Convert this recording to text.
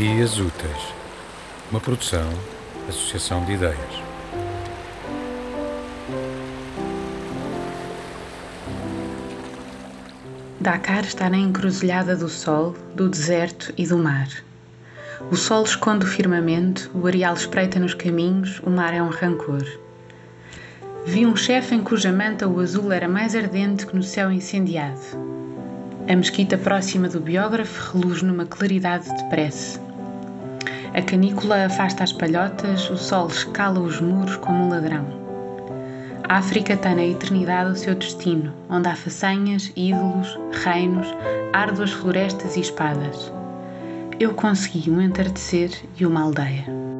Dias Úteis, uma produção, associação de ideias. Dakar está na encruzilhada do sol, do deserto e do mar. O sol esconde o firmamento, o areal espreita nos caminhos, o mar é um rancor. Vi um chefe em cuja manta o azul era mais ardente que no céu incendiado. A mesquita próxima do biógrafo reluz numa claridade de prece. A canícula afasta as palhotas, o sol escala os muros como um ladrão. A África tem na eternidade o seu destino, onde há façanhas, ídolos, reinos, árduas florestas e espadas. Eu consegui um entardecer e uma aldeia.